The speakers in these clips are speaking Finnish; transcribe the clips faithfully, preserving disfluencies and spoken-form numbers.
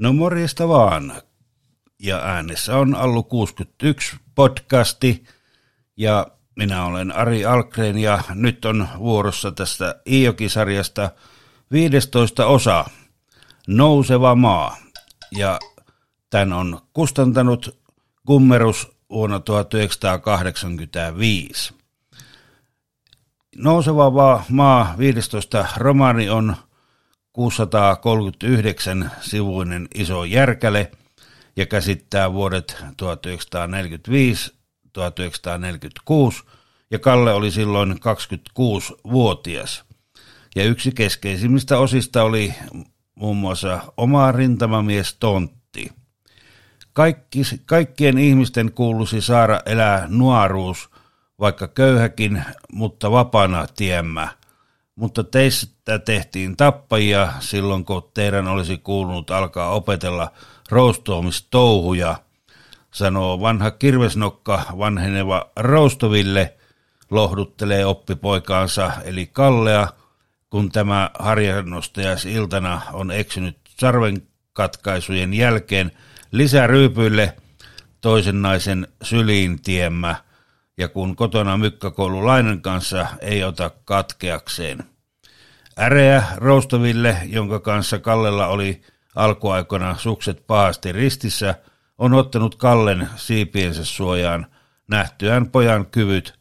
No morjesta vaan. Ja äänessä on Allu kuusikymmentäyksi podcasti ja minä olen Ari Alkreen ja nyt on vuorossa tästä Iijoki-sarjasta viidestoista osa Nouseva maa. Ja tämän on kustantanut Gummerus vuonna tuhatyhdeksänsataakahdeksankymmentäviisi. Nouseva maa viidestoista romaani on kuusisataakolmekymmentäyhdeksän sivuinen iso järkäle ja käsittää vuodet tuhatyhdeksänsataaneljäkymmentäviisi tuhatyhdeksänsataaneljäkymmentäkuusi ja Kalle oli silloin kaksikymmentäkuusivuotias. Ja yksi keskeisimmistä osista oli muun muassa oma rintamamies Tontti. Kaikki, kaikkien ihmisten kuuluisi saada elää nuoruus, vaikka köyhäkin, mutta vapaana tiemmä. Mutta teistä tehtiin tappajia silloin, kun teidän olisi kuulunut alkaa opetella roustoamistouhuja, sanoo vanha kirvesnokka vanheneva Roustoville, lohduttelee oppipoikaansa eli Kallea, kun tämä harjannostajasiltana on eksynyt sarvenkatkaisujen jälkeen lisäryypyille toisen naisen syliin tiemmä, ja kun kotona mykkäkoululainen kanssa ei ota katkeakseen. Äreä Roustoville, jonka kanssa Kallella oli alkuaikana sukset pahasti ristissä, on ottanut Kallen siipiensä suojaan nähtyään pojan kyvyt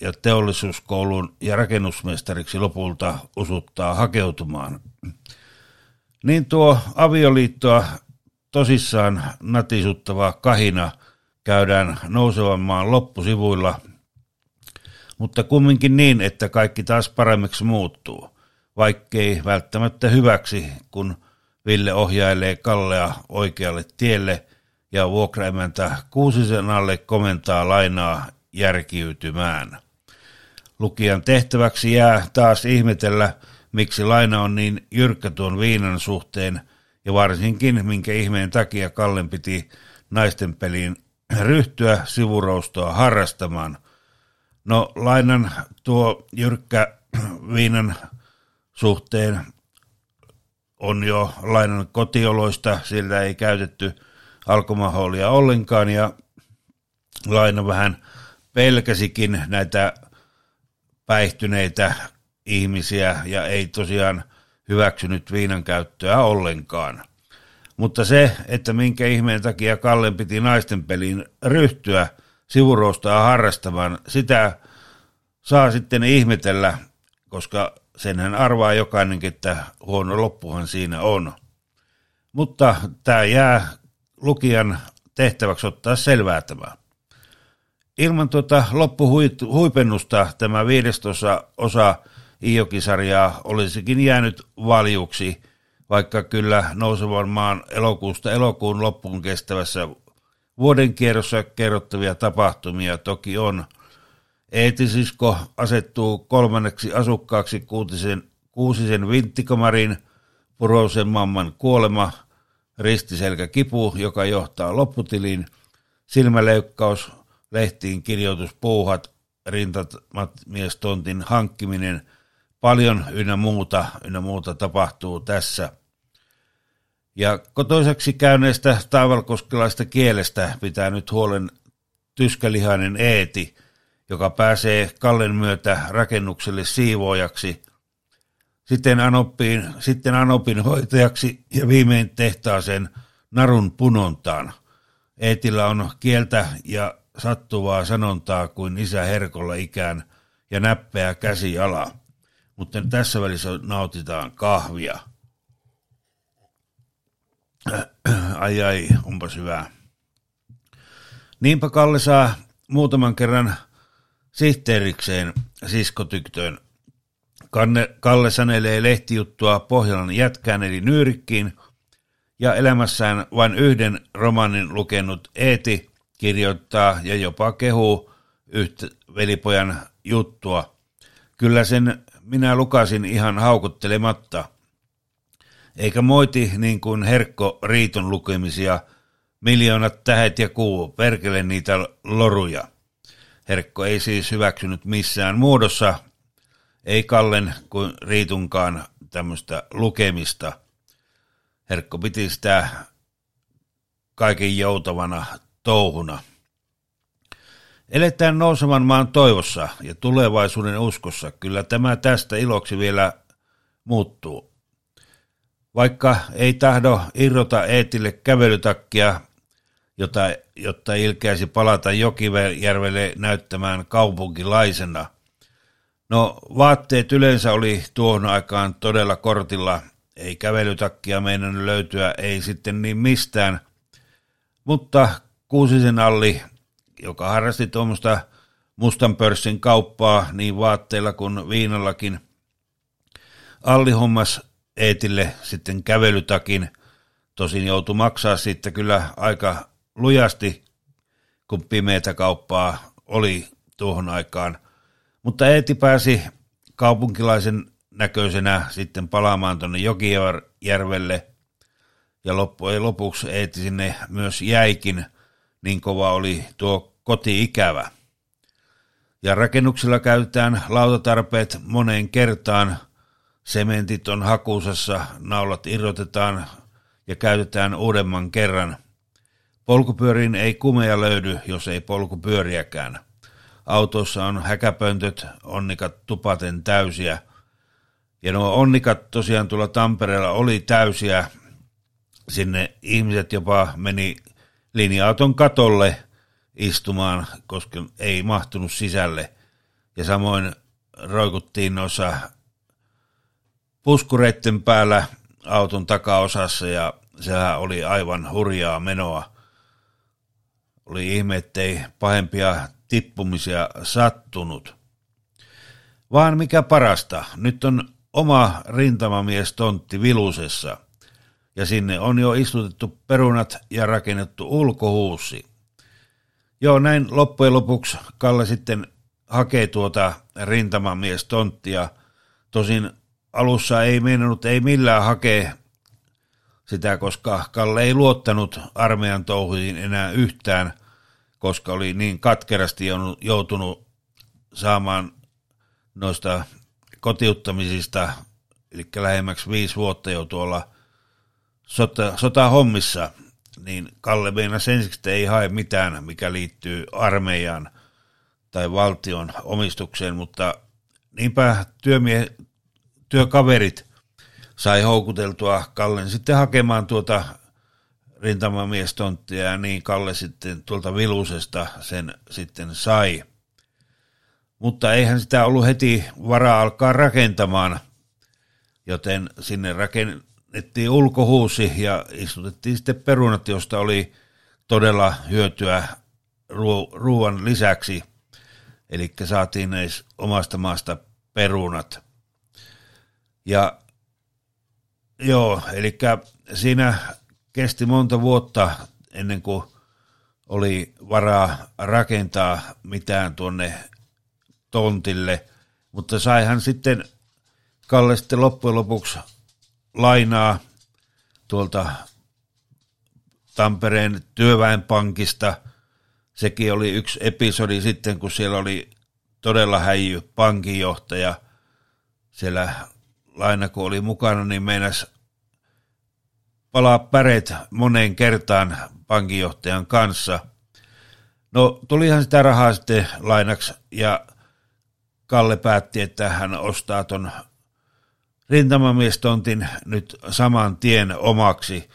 ja teollisuuskoulun ja rakennusmestariksi lopulta usuttaa hakeutumaan. Niin tuo avioliittoa tosissaan natisuttava kahina käydään nousevan maan loppusivuilla, mutta kumminkin niin, että kaikki taas paremmiksi muuttuu, vaikkei välttämättä hyväksi, kun Ville ohjailee Kallea oikealle tielle ja vuokraemäntä Kuusisen alle komentaa lainaa järkiytymään. Lukijan tehtäväksi jää taas ihmetellä, miksi laina on niin jyrkkä tuon viinan suhteen ja varsinkin minkä ihmeen takia Kallen piti naisten peliin ryhtyä sivuroustoa harrastamaan. No lainan tuo jyrkkä viinan suhteen on jo lainan kotioloista, sillä ei käytetty alkoholia ollenkaan ja laina vähän pelkäsikin näitä päihtyneitä ihmisiä ja ei tosiaan hyväksynyt viinan käyttöä ollenkaan. Mutta se, että minkä ihmeen takia Kallen piti naisten peliin ryhtyä sivuroustaa harrastamaan, sitä saa sitten ihmetellä, koska senhän arvaa jokainen, että huono loppuhan siinä on. Mutta tämä jää lukijan tehtäväksi ottaa selvää tämä. Ilman tuota loppuhuipennusta tämä viidestoista osa Iijoki-sarjaa olisikin jäänyt valjuksi, vaikka kyllä nousevan maan elokuusta elokuun loppuun kestävässä vuoden kierrossa kerrottavia tapahtumia toki on. Eetisisko asettuu kolmanneksi asukkaaksi kuutisen, Kuusisen vinttikomarin, Purosen mamman kuolema, ristiselkäkipu, joka johtaa lopputiliin, silmäleikkaus, lehtiin kirjoituspuuhat, rintamies Tontin hankkiminen, paljon ynnä muuta, ynnä muuta tapahtuu tässä. Ja kotoiseksi käyneestä taivalkoskelaista kielestä pitää nyt huolen tyskälihainen Eeti, joka pääsee Kallen myötä rakennukselle siivoojaksi, sitten Anoppiin, sitten Anopin hoitajaksi ja viimein tehtaaseen narun punontaan. Eetillä on kieltä ja sattuvaa sanontaa kuin isä herkolla ikään ja näppeä käsiala, mutta tässä välissä nautitaan kahvia. Ai ai, onpas hyvää. Niinpä Kalle saa muutaman kerran sihteerikseen siskotyttöön. Kalle sanelee lehtijuttua Pohjolan jätkään eli Nyyrikkiin, ja elämässään vain yhden romaanin lukenut Eeti kirjoittaa ja jopa kehuu yhtä velipojan juttua. Kyllä sen minä lukasin ihan haukuttelematta, eikä moiti niin kuin Herkko Riiton lukemisia, miljoonat tähet ja kuu, perkele niitä loruja. Herkko ei siis hyväksynyt missään muodossa, ei Kallen kuin Riitunkaan tämmöistä lukemista. Herkko piti sitä kaiken joutavana touhuna. Eletään nousevan maan toivossa ja tulevaisuuden uskossa. Kyllä tämä tästä iloksi vielä muuttuu. Vaikka ei tahdo irrota Eetille kävelytakkia, jota, jotta ilkeäisi palata Jokijärvelle näyttämään kaupunkilaisena. No, vaatteet yleensä oli tuohon aikaan todella kortilla, ei kävelytakkia meinannut löytyä, ei sitten niin mistään. Mutta Kuusisen Alli, joka harrasti tuommoista mustan pörssin kauppaa niin vaatteilla kuin viinallakin, Alli hommas Eetille sitten kävelytakin, tosin joutui maksaa siitä kyllä aika lujasti, kun pimeätä kauppaa oli tuohon aikaan. Mutta Eeti pääsi kaupunkilaisen näköisenä sitten palaamaan tuonne Jokijärvelle, ja loppujen lopuksi Eeti sinne myös jäikin, niin kova oli tuo koti-ikävä. Ja rakennuksilla käytetään lautatarpeet moneen kertaan, sementit on hakusassa, naulat irrotetaan ja käytetään uudemman kerran. Polkupyöriin ei kumeja löydy, jos ei polkupyöriäkään. Autossa on häkäpöntöt, onnikat tupaten täysiä. Ja nuo onnikat tosiaan tuolla Tampereella oli täysiä. Sinne ihmiset jopa meni linja-auton katolle istumaan, koska ei mahtunut sisälle. Ja samoin roikuttiin noissa puskureitten päällä auton takaosassa, ja sehän oli aivan hurjaa menoa. Oli ihme, ettei pahempia tippumisia sattunut. Vaan mikä parasta, nyt on oma rintamamiestontti Vilusessa, ja sinne on jo istutettu perunat ja rakennettu ulkohuussi. Joo, näin loppujen lopuksi Kalle sitten hakee tuota rintamamiestonttia, tosin alussa ei meinannut ei millään hakea sitä, koska Kalle ei luottanut armeijan touhuihin enää yhtään, koska oli niin katkerasti joutunut saamaan noista kotiuttamisista, eli lähemmäksi viisi vuotta jo tuolla sota, sotahommissa, niin Kalle meinasi ensiksi ei hae mitään, mikä liittyy armeijaan tai valtion omistukseen, mutta niinpä työmie, työkaverit sai houkuteltua Kallen sitten hakemaan tuota rintamamiestonttia, ja niin Kalle sitten tuolta Vilusesta sen sitten sai. Mutta eihän sitä ollut heti varaa alkaa rakentamaan, joten sinne rakennettiin ulkohuusi ja istutettiin sitten perunat, josta oli todella hyötyä ruoan lisäksi, eli saatiin edes omasta maasta perunat. Ja joo, eli siinä kesti monta vuotta ennen kuin oli varaa rakentaa mitään tuonne tontille, mutta saihan sitten Kalle sitten loppujen lopuksi lainaa tuolta Tampereen työväenpankista. Sekin oli yksi episodi sitten, kun siellä oli todella häijy pankinjohtaja. Siellä laina kun oli mukana, niin meinasi palaa päreet moneen kertaan pankinjohtajan kanssa. No, tulihan sitä rahaa sitten lainaksi, ja Kalle päätti, että hän ostaa ton rintamamiestontin nyt saman tien omaksi,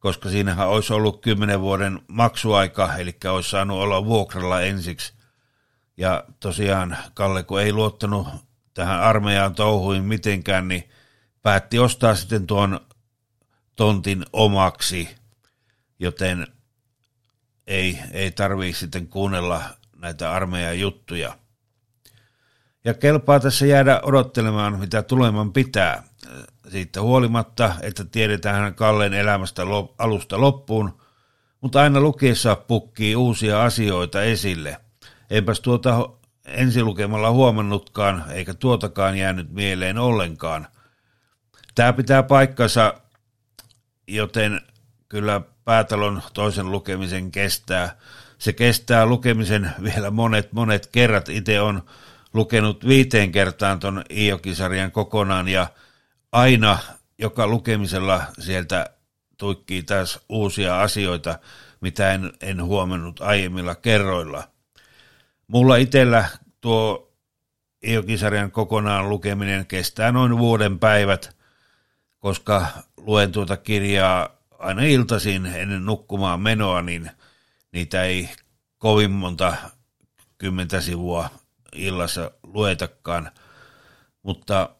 koska siinähän olisi ollut kymmenen vuoden maksuaika, eli olisi saanut olla vuokralla ensiksi. Ja tosiaan Kalle, kun ei luottanut tähän armeijaan touhuin mitenkään, niin päätti ostaa sitten tuon tontin omaksi, joten ei, ei tarvitse sitten kuunnella näitä armeijan juttuja. Ja kelpaa tässä jäädä odottelemaan, mitä tuleman pitää. Siitä huolimatta, että tiedetään Kallen elämästä alusta loppuun, mutta aina lukiessa pukkii uusia asioita esille. Eipäs tuota ensilukemalla huomannutkaan, eikä tuotakaan jäänyt mieleen ollenkaan. Tämä pitää paikkansa, joten kyllä päätalon toisen lukemisen kestää. Se kestää lukemisen vielä monet monet kerrat. Itse on lukenut viiteen kertaan ton Iijoki-sarjan kokonaan, ja aina joka lukemisella sieltä tuikkii taas uusia asioita, mitä en, en huomannut aiemmilla kerroilla. Mulla itsellä tuo Iijoki-sarjan kokonaan lukeminen kestää noin vuoden päivät, koska luen tuota kirjaa aina iltaisin ennen nukkumaan menoa, niin niitä ei kovin monta kymmentä sivua illassa luetakaan, mutta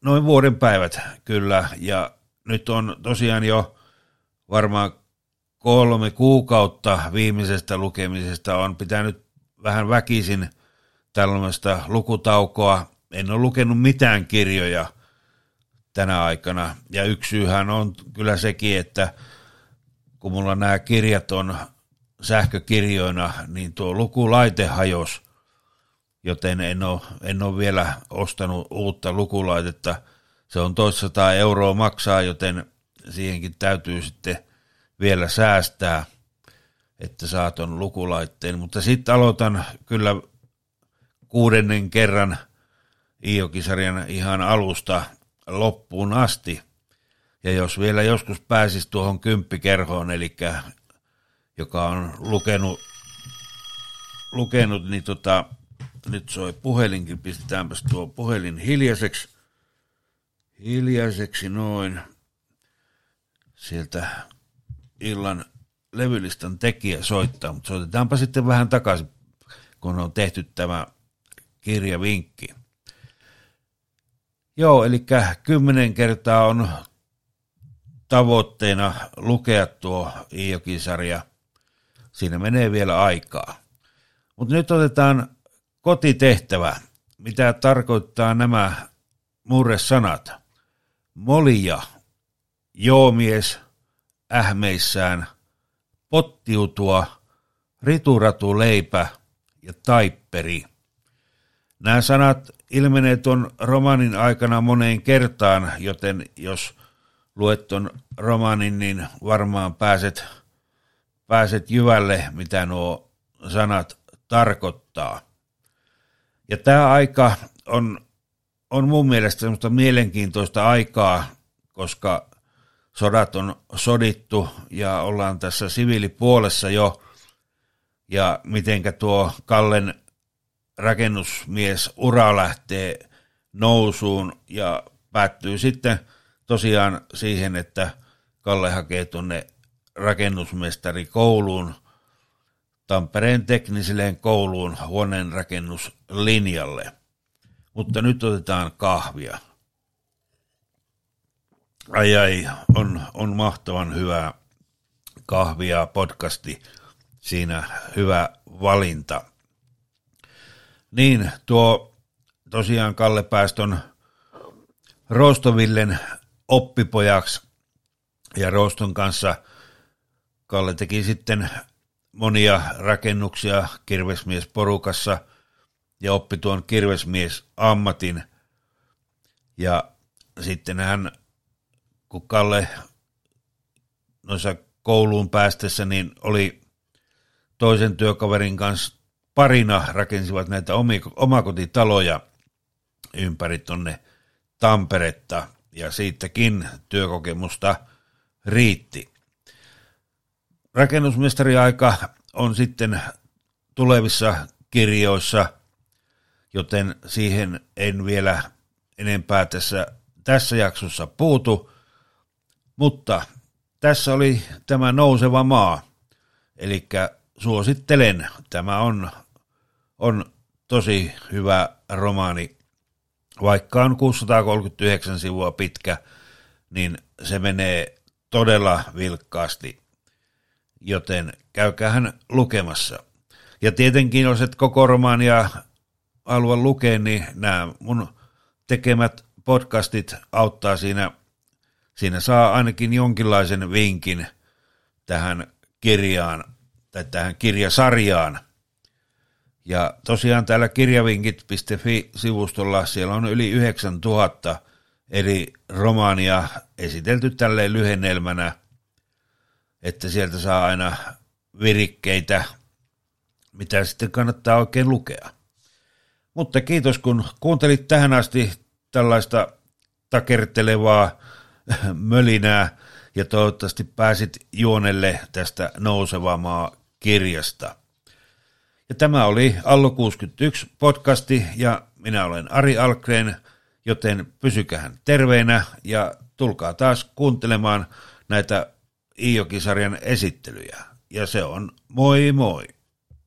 noin vuoden päivät kyllä, ja nyt on tosiaan jo varmaan kolme kuukautta viimeisestä lukemisesta on pitänyt vähän väkisin tällaista lukutaukoa. En ole lukenut mitään kirjoja tänä aikana, ja yksi syyhän on kyllä sekin, että kun mulla nämä kirjat on sähkökirjoina, niin tuo lukulaite hajosi, joten en ole, en ole vielä ostanut uutta lukulaitetta. Se on toistasataa euroa maksaa, joten siihenkin täytyy sitten vielä säästää, että saa ton lukulaitteen. Mutta sitten aloitan kyllä kuudennen kerran Iijoki-sarjan ihan alusta loppuun asti. Ja jos vielä joskus pääsisi tuohon kymppikerhoon, eli joka on lukenut, lukenut niin tota, nyt soi puhelinkin, pistetäänpäs tuo puhelin hiljaiseksi. Hiljaiseksi noin. Sieltä illan levylistan tekijä soittaa, mutta soitetaanpa sitten vähän takaisin, kun on tehty tämä kirjavinkki. Joo, eli kymmenen kertaa on tavoitteena lukea tuo Iijoki-sarja. Siinä menee vielä aikaa. Mutta nyt otetaan kotitehtävä. Mitä tarkoittaa nämä murresanat? Molija, joomies, ähmeissään, pottiutua, rituratuleipä ja taipperi. Nämä sanat ilmenee tuon romaanin aikana moneen kertaan, joten jos luet tuon romaanin, niin varmaan pääset, pääset jyvälle, mitä nuo sanat tarkoittaa. Ja tämä aika on, on mun mielestä semmoista mielenkiintoista aikaa, koska sodat on sodittu ja ollaan tässä siviilipuolessa jo, ja mitenkä tuo Kallen rakennusmies ura lähtee nousuun ja päättyy sitten tosiaan siihen, että Kalle hakee tuonne rakennusmestarikouluun, Tampereen tekniseen kouluun huoneenrakennuslinjalle. Mutta nyt otetaan kahvia. Ai ai, on, on mahtavan hyvää kahvia podcasti. Siinä hyvä valinta. Niin, tuo tosiaan Kalle päästön Roostovillen oppipojaksi, ja Rooston kanssa Kalle teki sitten monia rakennuksia kirvesmiesporukassa ja oppi tuon kirvesmiesammatin. Ja sitten hän, kun Kalle noissa kouluun päästessä, niin oli toisen työkaverin kanssa parina, rakensivat näitä omakotitaloja ympäri tonne Tamperetta, ja siitäkin työkokemusta riitti. Rakennusmestariaika on sitten tulevissa kirjoissa, joten siihen en vielä enempää tässä, tässä jaksossa puutu, mutta tässä oli tämä nouseva maa, eli suosittelen, tämä on, on tosi hyvä romaani. Vaikka on kuusisataakolmekymmentäyhdeksän sivua pitkä, niin se menee todella vilkkaasti, joten käykäähän lukemassa. Ja tietenkin, jos et koko romaania halua lukea, niin nämä mun tekemät podcastit auttaa siinä, siinä saa ainakin jonkinlaisen vinkin tähän kirjaan tai tähän kirjasarjaan. Ja tosiaan täällä kirjavinkit piste fi-sivustolla siellä on yli yhdeksäntuhatta eri romaania esitelty tälleen lyhennelmänä, että sieltä saa aina virikkeitä, mitä sitten kannattaa oikein lukea. Mutta kiitos, kun kuuntelit tähän asti tällaista takertelevaa mölinää, ja toivottavasti pääsit juonelle tästä Nouseva maa -kirjasta. Ja tämä oli Allu kuusikymmentäyksi podcasti ja minä olen Ari Alkreen, joten pysykähän terveenä ja tulkaa taas kuuntelemaan näitä Iijoki-sarjan esittelyjä. Ja se on moi moi!